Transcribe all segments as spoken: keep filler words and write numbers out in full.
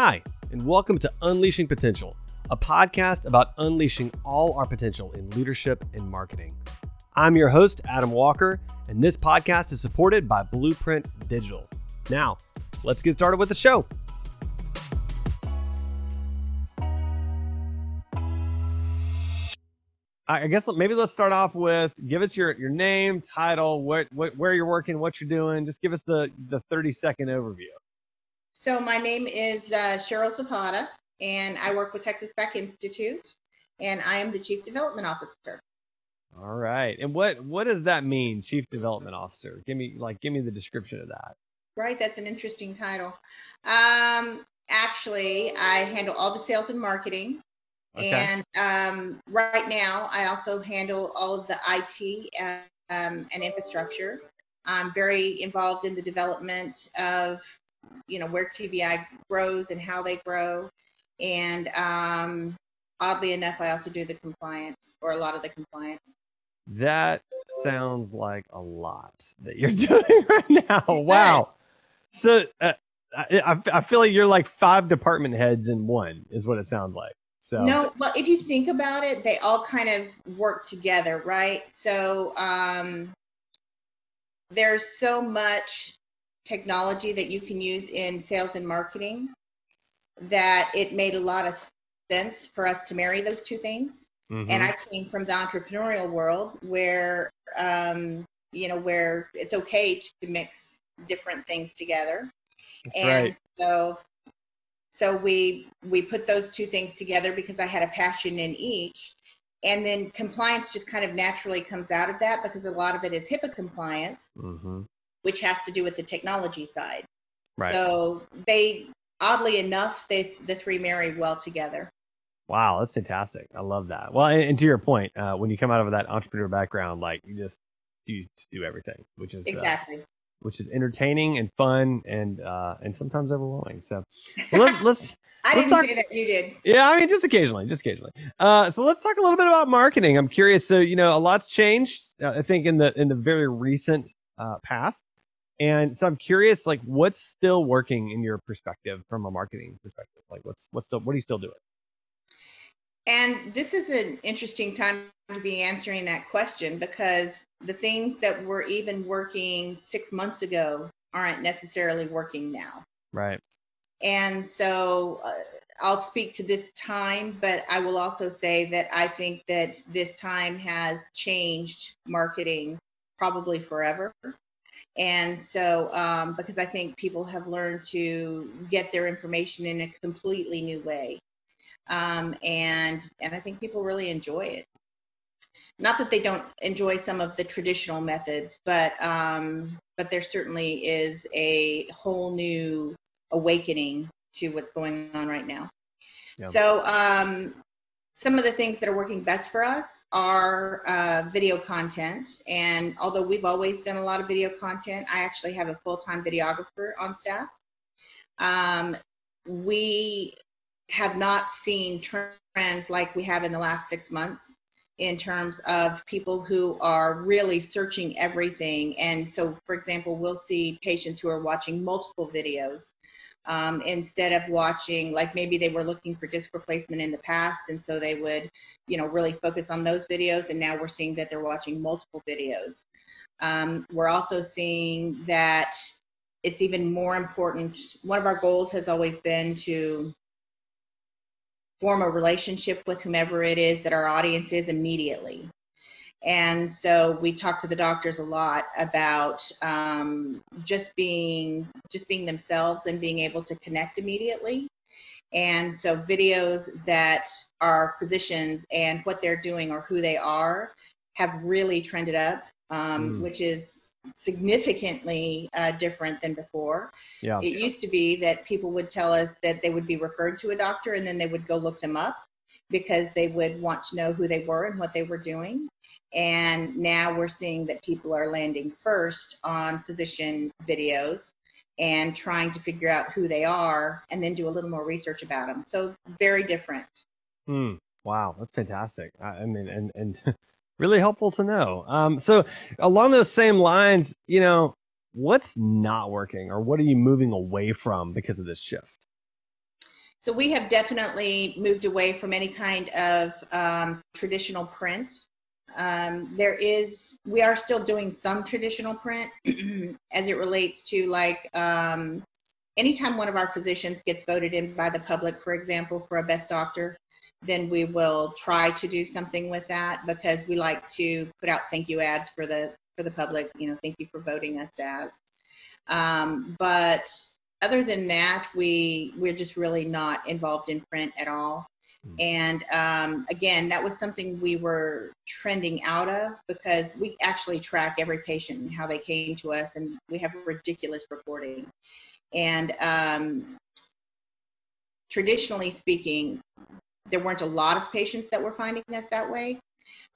Hi, and welcome to Unleashing Potential, a podcast about unleashing all our potential in leadership and marketing. I'm your host, Adam Walker, and this podcast is supported by Blueprint Digital. Now, let's get started with the show. I guess maybe let's start off with, give us your, your name, title, what, what where you're working, what you're doing. Just give us the, the thirty second overview. So my name is uh, Cheryl Zapata, and I work with Texas Back Institute, and I am the Chief Development Officer. All right. And what, what does that mean, Chief Development Officer? Give me like give me the description of that. Right. That's an interesting title. Um, actually, I handle all the sales and marketing. Okay. And um, right now, I also handle all of the I T and, um, and infrastructure. I'm very involved in the development of, you know, where T B I grows and how they grow. And um, oddly enough, I also do the compliance, or a lot of the compliance. That sounds like a lot that you're doing right now. Wow. So uh, I, I feel like you're like five department heads in one is what it sounds like. So. No, well, if you think about it, they all kind of work together, right? So um, there's so much technology that you can use in sales and marketing that it made a lot of sense for us to marry those two things. Mm-hmm. And I came from the entrepreneurial world where, um, you know, where it's okay to mix different things together. That's and right. so... So we we put those two things together because I had a passion in each. And then compliance just kind of naturally comes out of that because a lot of it is HIPAA compliance, mm-hmm. which has to do with the technology side. Right. So they, oddly enough, they the three marry well together. Wow, that's fantastic. I love that. Well, and, and to your point, uh, when you come out of that entrepreneur background, like you just you just do everything, which is exactly. Uh, which is entertaining and fun and uh, and sometimes overwhelming. So well, let's let's. I let's didn't talk... say that you did. Yeah, I mean, just occasionally, just occasionally. Uh, so let's talk a little bit about marketing. I'm curious. So you know, a lot's changed. Uh, I think in the in the very recent uh, past, and so I'm curious, like, what's still working in your perspective from a marketing perspective? Like, what's what's still what are you still doing? And this is an interesting time to be answering that question because the things that were even working six months ago aren't necessarily working now. Right. And so uh, I'll speak to this time, but I will also say that I think that this time has changed marketing probably forever. And so um, because I think people have learned to get their information in a completely new way. Um, and, and I think people really enjoy it. Not that they don't enjoy some of the traditional methods, but, um, but there certainly is a whole new awakening to what's going on right now. Yep. So, um, some of the things that are working best for us are, uh, video content. And although we've always done a lot of video content, I actually have a full-time videographer on staff. Um, we have not seen trends like we have in the last six months in terms of people who are really searching everything. And so, for example, we'll see patients who are watching multiple videos um, instead of watching, like maybe they were looking for disc replacement in the past. And so they would, you know, really focus on those videos. And now we're seeing that they're watching multiple videos. Um, we're also seeing that it's even more important. One of our goals has always been to form a relationship with whomever it is that our audience is immediately. And so we talk to the doctors a lot about um, just being just being themselves and being able to connect immediately. And so videos that are physicians and what they're doing or who they are have really trended up, um, mm. which is significantly uh, different than before. Yeah. It used to be that people would tell us that they would be referred to a doctor and then they would go look them up because they would want to know who they were and what they were doing. And now we're seeing that people are landing first on physician videos and trying to figure out who they are and then do a little more research about them. So very different. Mm, wow, that's fantastic. I, I mean, and and really helpful to know. Um, so along those same lines, you know, what's not working or what are you moving away from because of this shift? So we have definitely moved away from any kind of um, traditional print. Um, there is, we are still doing some traditional print as it relates to like um, anytime one of our physicians gets voted in by the public, for example, for a best doctor, then we will try to do something with that, because we like to put out thank you ads for the for the public, you know, thank you for voting us as. Um, but other than that, we, we're just really not involved in print at all. And um, again, that was something we were trending out of, because we actually track every patient and how they came to us, and we have ridiculous reporting. And um, traditionally speaking, there weren't a lot of patients that were finding us that way,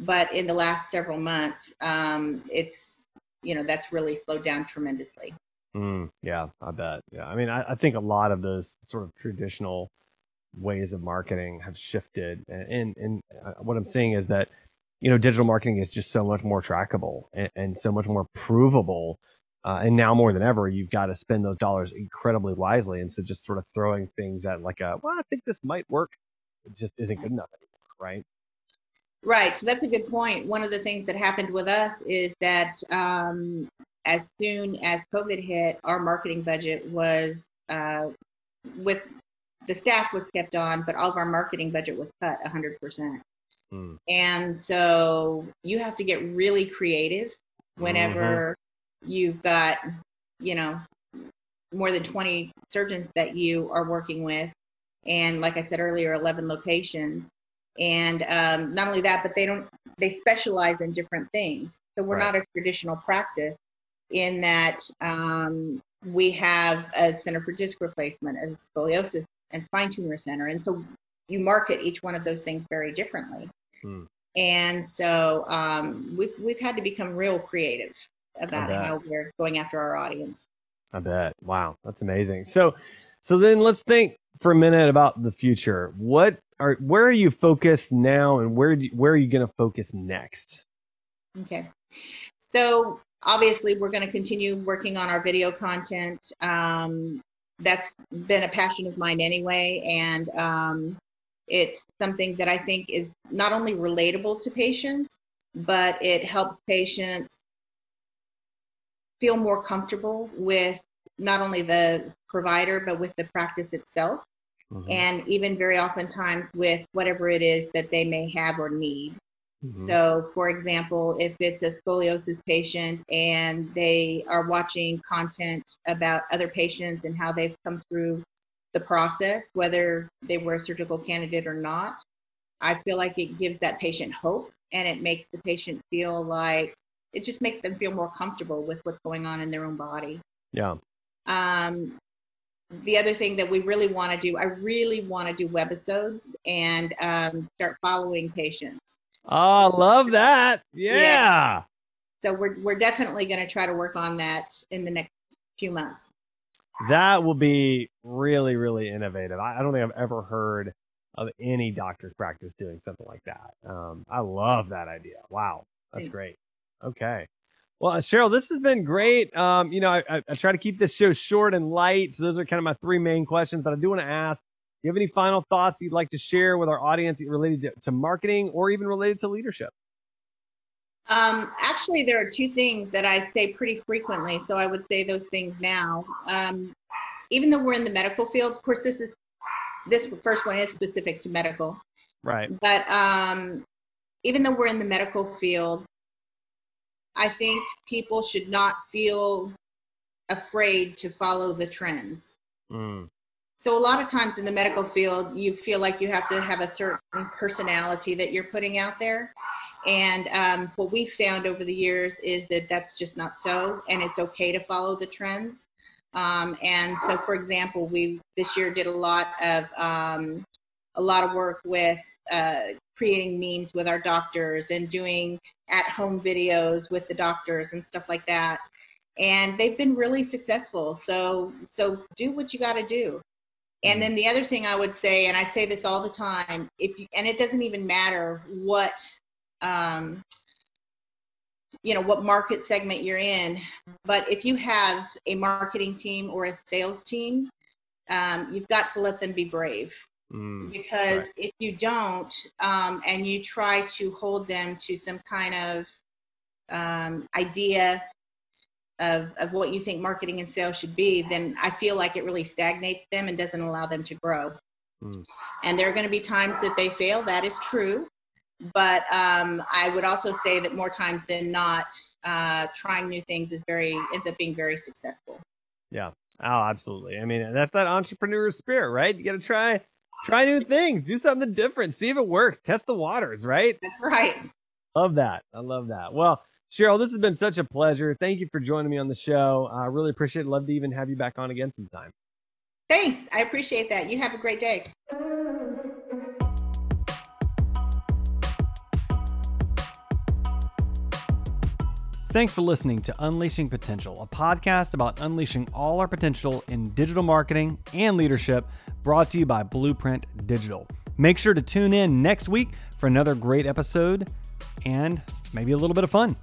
but in the last several months, um, it's, you know, that's really slowed down tremendously. Mm, yeah, I bet. Yeah, I mean, I, I think a lot of those sort of traditional ways of marketing have shifted, and and, and what I'm seeing is that, you know, digital marketing is just so much more trackable and, and so much more provable, uh, and now more than ever you've got to spend those dollars incredibly wisely, and so just sort of throwing things at like a, well, I think this might work, it just isn't good enough anymore, right? Right. So that's a good point. One of the things that happened with us is that um, as soon as COVID hit, our marketing budget was uh, with the staff was kept on, but all of our marketing budget was cut one hundred percent. Mm. And so you have to get really creative whenever mm-hmm. you've got, you know, more than twenty surgeons that you are working with. And like I said earlier, eleven locations. And um, not only that, but they don't, they specialize in different things. So we're right. not a traditional practice in that um, we have a center for disc replacement and scoliosis and spine tumor center. And so you market each one of those things very differently. Hmm. And so um, we've, we've had to become real creative about how we're going after our audience. I bet. Wow. That's amazing. So, so then let's think for a minute about the future. What are, where are you focused now, and where do, where are you going to focus next? Okay. So obviously we're going to continue working on our video content. Um, That's been a passion of mine anyway, and um, it's something that I think is not only relatable to patients, but it helps patients feel more comfortable with not only the provider, but with the practice itself, mm-hmm. and even very oftentimes with whatever it is that they may have or need. Mm-hmm. So, for example, if it's a scoliosis patient and they are watching content about other patients and how they've come through the process, whether they were a surgical candidate or not, I feel like it gives that patient hope, and it makes the patient feel like, it just makes them feel more comfortable with what's going on in their own body. Yeah. Um, the other thing that we really want to do, I really want to do webisodes and um, start following patients. Oh, I love that. Yeah. yeah. So we're, we're definitely going to try to work on that in the next few months. That will be really, really innovative. I, I don't think I've ever heard of any doctor's practice doing something like that. Um, I love that idea. Wow. That's great. Okay. Well, Cheryl, this has been great. Um, you know, I, I, I try to keep this show short and light. So those are kind of my three main questions, but I do want to ask, do you have any final thoughts you'd like to share with our audience related to, to marketing or even related to leadership? Um, actually, there are two things that I say pretty frequently, so I would say those things now. Um, even though we're in the medical field, of course, this is this first one is specific to medical. Right. But um, even though we're in the medical field, I think people should not feel afraid to follow the trends. Mm. So a lot of times in the medical field, you feel like you have to have a certain personality that you're putting out there. And um, what we found over the years is that that's just not so, and it's okay to follow the trends. Um, and so, for example, we this year did a lot of um, a lot of work with uh, creating memes with our doctors and doing at-home videos with the doctors and stuff like that. And they've been really successful. So, so do what you got to do. And then the other thing I would say, and I say this all the time, if you, and it doesn't even matter what, um, you know, what market segment you're in, but if you have a marketing team or a sales team, um, you've got to let them be brave. Mm, because right. if you don't, um, and you try to hold them to some kind of um, idea of, of what you think marketing and sales should be, then I feel like it really stagnates them and doesn't allow them to grow. Mm. And there are going to be times that they fail. That is true. But um, I would also say that more times than not, uh, trying new things is very, ends up being very successful. Yeah. Oh, absolutely. I mean, that's that entrepreneur spirit, right? You got to try, try new things, do something different, see if it works, test the waters, right? That's right. Love that. I love that. Well, Cheryl, this has been such a pleasure. Thank you for joining me on the show. I uh, really appreciate it. Love to even have you back on again sometime. Thanks. I appreciate that. You have a great day. Thanks for listening to Unleashing Potential, a podcast about unleashing all our potential in digital marketing and leadership, brought to you by Blueprint Digital. Make sure to tune in next week for another great episode and maybe a little bit of fun.